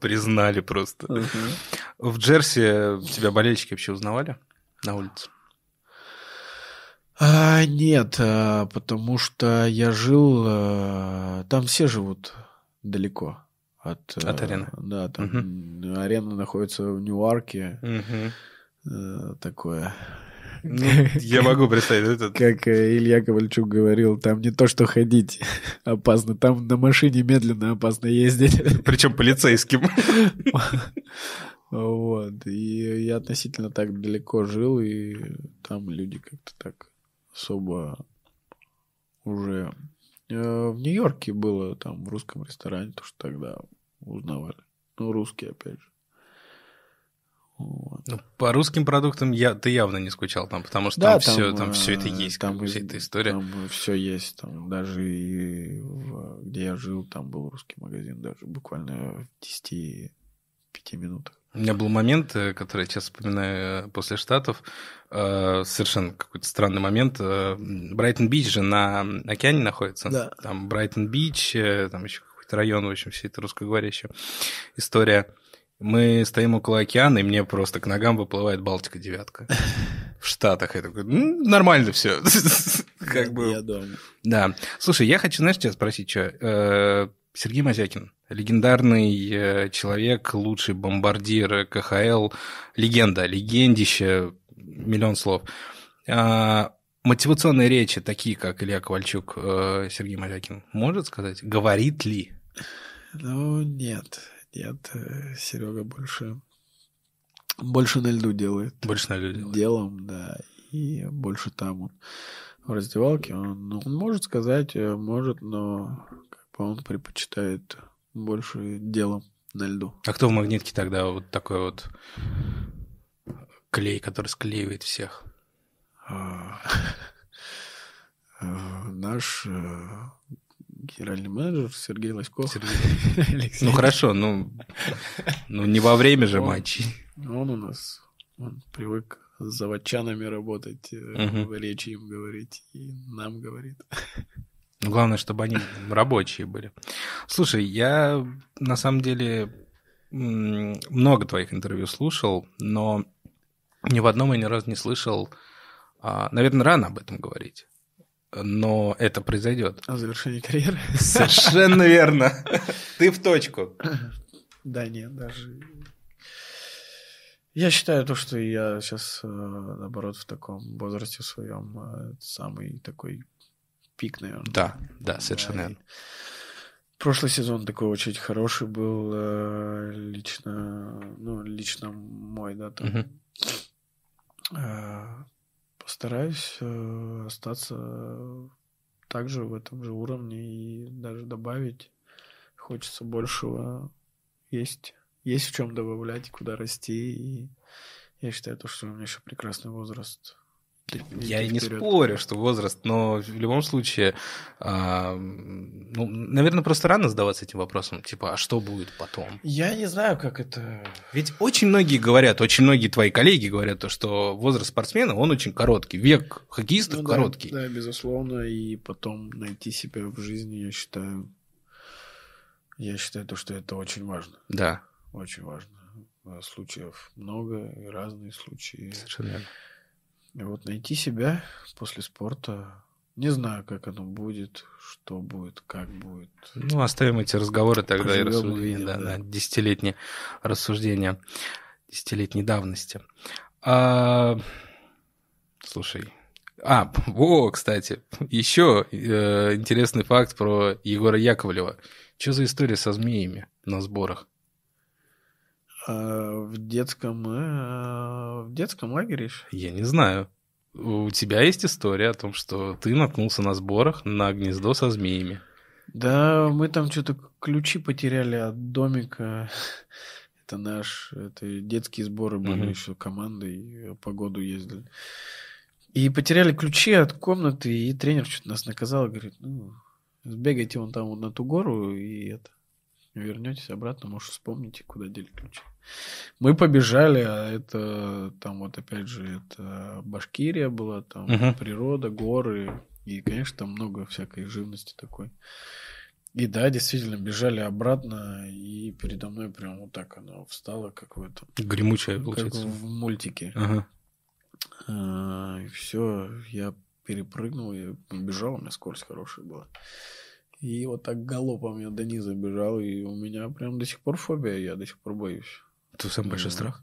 Признали просто. Uh-huh. В Джерси тебя болельщики вообще узнавали на улице? А, нет, потому что я жил... Там все живут далеко. От, от арены? Да, там uh-huh. арена находится в Нью-Йорке. Uh-huh. Такое... Ну, я могу представить этот... Как Илья Ковальчук говорил, там не то, что ходить опасно, там на машине медленно опасно ездить. Причем полицейским. Вот. И я относительно так далеко жил, и там люди как-то так особо уже... В Нью-Йорке было там в русском ресторане, то, что тогда узнавали. Ну, русские, опять же. Вот. Ну, по русским продуктам я, ты явно не скучал там, потому что да, там, там, все, там все это есть, там, вся эта история. Там все есть. Там, даже и в, где я жил, там был русский магазин, даже буквально в десяти пяти минутах. У меня был момент, который я сейчас вспоминаю после Штатов, совершенно какой-то странный момент. Брайтон-Бич же на океане находится. Да. Там Брайтон-Бич, там еще какой-то район, в общем, вся эта русскоговорящая история. Мы стоим около океана, и мне просто к ногам выплывает Балтика-девятка. В Штатах. Я такой: ну, нормально все. Как бы... Я дома. Да. Слушай, я хочу, знаешь, тебя спросить, что... Сергей Мозякин, легендарный человек, лучший бомбардир ка ха эл, легенда, легендище, миллион слов. Мотивационные речи, такие как Илья Ковальчук, Сергей Мозякин, может сказать? Говорит ли? Ну, нет. Нет, Серега больше, больше на льду делает. Больше на льду делает. Делом, да. И больше там он в раздевалке. Он, он может сказать, может, но как бы он предпочитает больше делом на льду. А кто в Магнитке тогда вот такой вот клей, который склеивает всех? Наш... Генеральный менеджер Сергей Лоськов. Сергей. Ну хорошо, ну, ну не во время же матчей. Он у нас, он привык с заводчанами работать, угу. речи им говорить, и нам говорит. Ну, главное, чтобы они рабочие были. Слушай, я на самом деле много твоих интервью слушал, но ни в одном я ни разу не слышал, наверное, рано об этом говорить. Но это произойдет. А завершение карьеры? Совершенно верно. Ты в точку. Да нет, даже... Я считаю то, что я сейчас, наоборот, в таком возрасте своем самый такой пик, наверное. Да, да, совершенно верно. Прошлый сезон такой очень хороший был лично, ну, лично мой, да, там... Стараюсь остаться также в этом же уровне и даже добавить хочется большего. Есть, есть в чем добавлять, куда расти. И я считаю, то, что у меня еще прекрасный возраст. Я и не вперед. спорю, что возраст, но в любом случае, а, ну, наверное, просто рано задаваться этим вопросом, типа, а что будет потом? Я не знаю, как это... Ведь очень многие говорят, очень многие твои коллеги говорят, что возраст спортсмена, он очень короткий, век хоккеистов ну, да, короткий. Да, безусловно, и потом найти себя в жизни, я считаю, я считаю, то, что это очень важно. Да. Очень важно. Случаев много, и разные случаи. Совершенно верно. И вот найти себя после спорта, не знаю, как оно будет, что будет, как будет. Ну, оставим эти разговоры тогда Поживем и рассуждения, увидим, да, да. Да, десятилетние рассуждения, десятилетней давности. А, слушай, а, о, кстати, еще э, интересный факт про Егора Яковлева. Что за история со змеями на сборах? В детском, в детском лагере? Я не знаю. У тебя есть история о том, что ты наткнулся на сборах на гнездо со змеями? Да, мы там что-то ключи потеряли от домика. Это наш, это детские сборы были угу. еще командой, по году ездили. И потеряли ключи от комнаты, и тренер что-то нас наказал, говорит, ну, сбегайте вон там вот на ту гору и это. Вернетесь обратно, может, вспомните, куда дели ключи. Мы побежали, а это там вот опять же это Башкирия была, там угу. природа, горы, и, конечно, там много всякой живности такой. И да, действительно, бежали обратно, и передо мной прям вот так оно встало, как в этом... Гремучая, получается. Как в мультике. Ага. А, и все, я перепрыгнул, я бежал, у меня скорость хорошая была. И вот так галопом я до низа бежал, и у меня прям до сих пор фобия, я до сих пор боюсь. Это самый большой страх?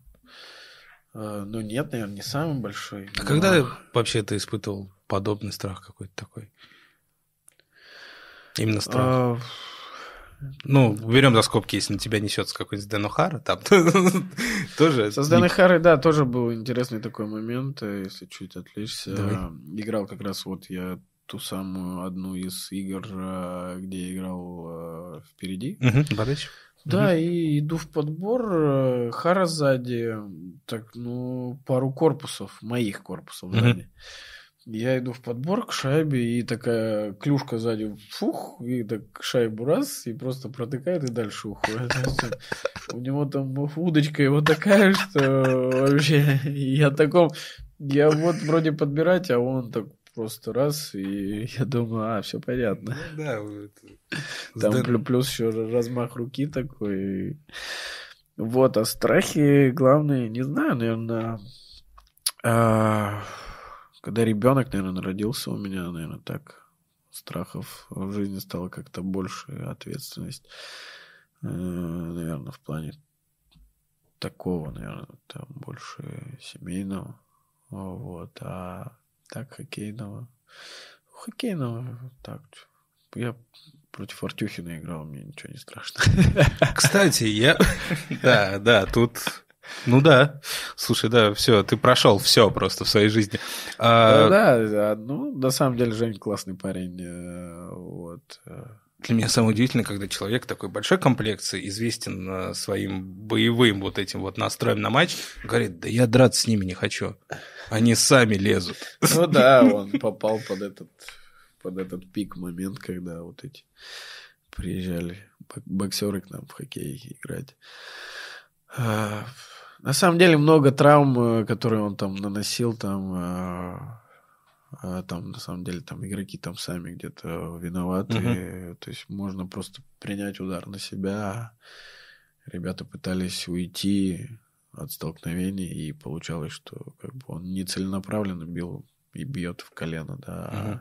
А, ну нет, наверное, не самый большой. А но... когда вообще ты испытывал подобный страх какой-то такой? Именно страх? А... Ну, берем за скобки, если на тебя несется какой-нибудь Дэн О'Хара, там тоже... С Дэн О'Харой, да, тоже был интересный такой момент, если чуть отвлечься. Играл как раз вот я... ту самую одну из игр, где я играл э, впереди. Угу, Борыч. Да, угу. И иду в подбор, Хара сзади, так, ну, пару корпусов, моих корпусов угу. сзади. Я иду в подбор к шайбе, и такая клюшка сзади, фух, и так шайбу раз, и просто протыкает, и дальше уходит. У него там удочка его такая, что вообще я таком... Я вот вроде подбирать, а он так... Просто раз, и я думаю, а, все понятно. Да, там да. Плюс еще размах руки такой. Вот, а страхи главные, не знаю, наверное, а, когда ребенок, наверное, родился у меня, наверное, так страхов в жизни стало как-то больше, ответственность, а, наверное, в плане такого, наверное, там больше семейного. Вот, а так, хоккейного. Хоккейного, так. Я против Артюхина играл, мне ничего не страшно. Кстати, я... Да, да, тут... Ну да. Слушай, да, все, ты прошел все просто в своей жизни. А... Да, да, ну, на самом деле, Жень классный парень. Вот. Для меня самое удивительное, когда человек такой большой комплекции, известен своим боевым вот этим вот настроем на матч, говорит, да я драться с ними не хочу. Они сами лезут. Ну да, он попал под этот, под этот пик момент, когда вот эти приезжали боксеры к нам в хоккей играть. На самом деле много травм, которые он там наносил, там... А там, на самом деле, там игроки там сами где-то виноваты. Uh-huh. То есть можно просто принять удар на себя. Ребята пытались уйти от столкновений, и получалось, что как бы он не целенаправленно бил и бьет в колено, да. Uh-huh. А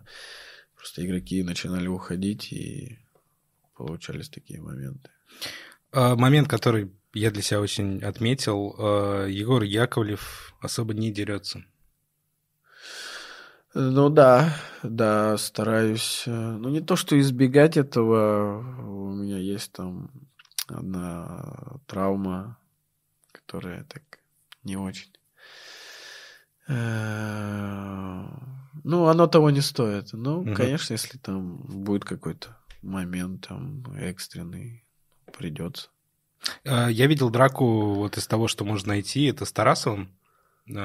просто игроки начинали уходить, и получались такие моменты. А, момент, который я для себя очень отметил. А, Егор Яковлев особо не дерется. Ну да, да, стараюсь. Ну не то, что избегать этого. У меня есть там одна травма, которая так не очень. Ну, оно того не стоит. Ну, угу. Конечно, если там будет какой-то момент там экстренный, Придется. Я видел драку вот из того, что можно найти, это с Тарасовым. Угу.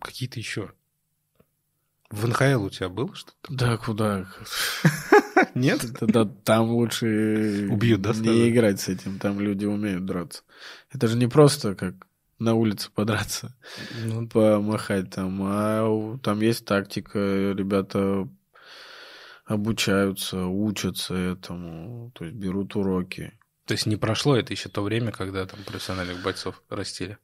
Какие-то еще. В эн ха эл у тебя было что-то? Да, куда? Нет? Там лучше убьют, да, не играть с этим. Там люди умеют драться. Это же не просто как на улице подраться, помахать там. А там есть тактика, ребята обучаются, учатся этому, то есть берут уроки. То есть не прошло это еще то время, когда там профессиональных бойцов растили?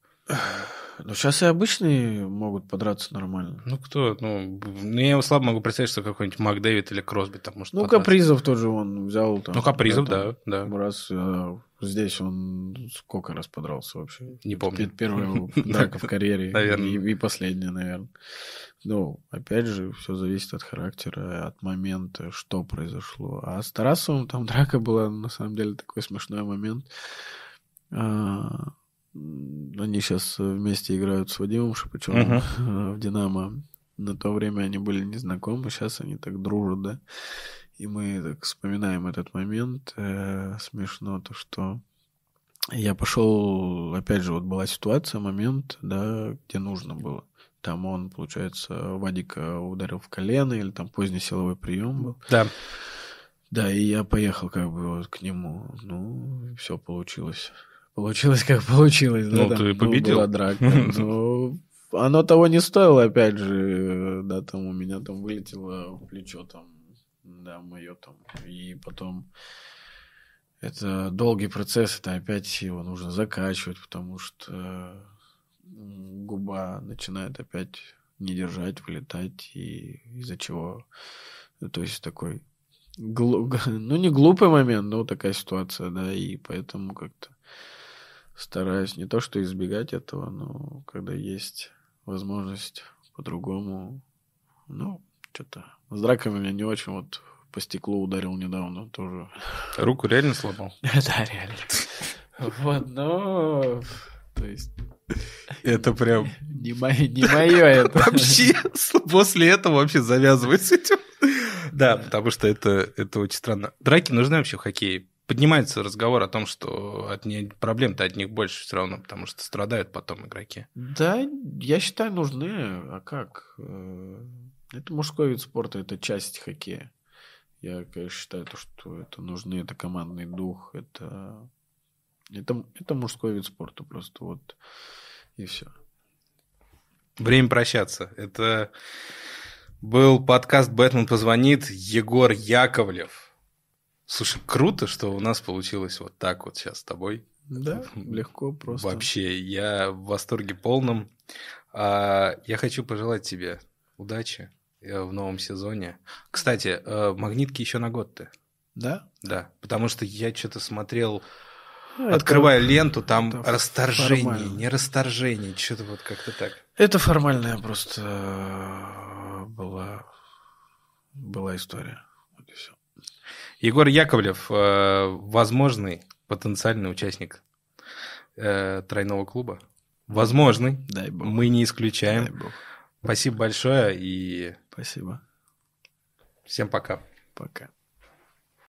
Ну, сейчас и обычные могут подраться нормально. Ну, кто? Ну, я слабо могу представить, что какой-нибудь Макдэвид или Кросби там может Ну, подраться. Капризов тоже он взял. Там, ну, Капризов, да, да. Раз а, здесь он сколько раз подрался вообще? Не помню. Это первая драка в карьере. Наверное. И последняя, наверное. Ну, опять же, все зависит от характера, от момента, что произошло. А с Тарасовым там драка была, на самом деле, такой смешной момент. Они сейчас вместе играют с Вадимом Шипачевым uh-huh. в «Динамо». На то время они были незнакомы, сейчас они так дружат, да. И мы так вспоминаем этот момент. Смешно то, что я пошел... Опять же, вот была ситуация, момент, да, где нужно было. Там он, получается, Вадика ударил в колено, или там поздний силовой прием был. Да. Да, и я поехал как бы вот к нему. Ну, все получилось. Получилось, как получилось. Ну, да, ты там победил. Была драка. Но оно того не стоило, опять же. Да, там у меня там вылетело в плечо там, да, мое там. И потом это долгий процесс, это опять его нужно закачивать, потому что губа начинает опять не держать, вылетать, и из-за чего. То есть такой, глуп... ну, не глупый момент, но такая ситуация, да, и поэтому как-то стараюсь не то что избегать этого, но когда есть возможность по-другому, ну, что-то. С драками меня не очень, вот по стеклу ударил недавно тоже. Руку реально сломал? Да, реально. Вот, но... То есть... Это прям... Не мое это. Вообще, после этого вообще завязывать с этим. Да, потому что это очень странно. Драки нужны вообще в хоккее. Поднимается разговор о том, что от не... проблем-то от них больше все равно, потому что страдают потом игроки. Да, я считаю, нужны. А как? Это мужской вид спорта, это часть хоккея. Я, конечно, считаю, что это нужны, это командный дух, это... Это, это мужской вид спорта просто. Вот и все. Время прощаться. Это был подкаст «Беттмэн позвонит». Егор Яковлев. Слушай, круто, что у нас получилось вот так вот сейчас с тобой. Да, легко просто. Вообще, я в восторге полном. Я хочу пожелать тебе удачи в новом сезоне. Кстати, магнитки еще на год ты. Да? Да, потому что я что-то смотрел, это, открывая ленту, там расторжение, формально. Не расторжение, что-то вот как-то так. Это формальная просто была, была история. Вот и все. Егор Яковлев, возможный потенциальный участник тройного клуба. Возможный. Дай бог. Мы не исключаем. Дай бог. Спасибо большое и... Спасибо. Всем пока. Пока.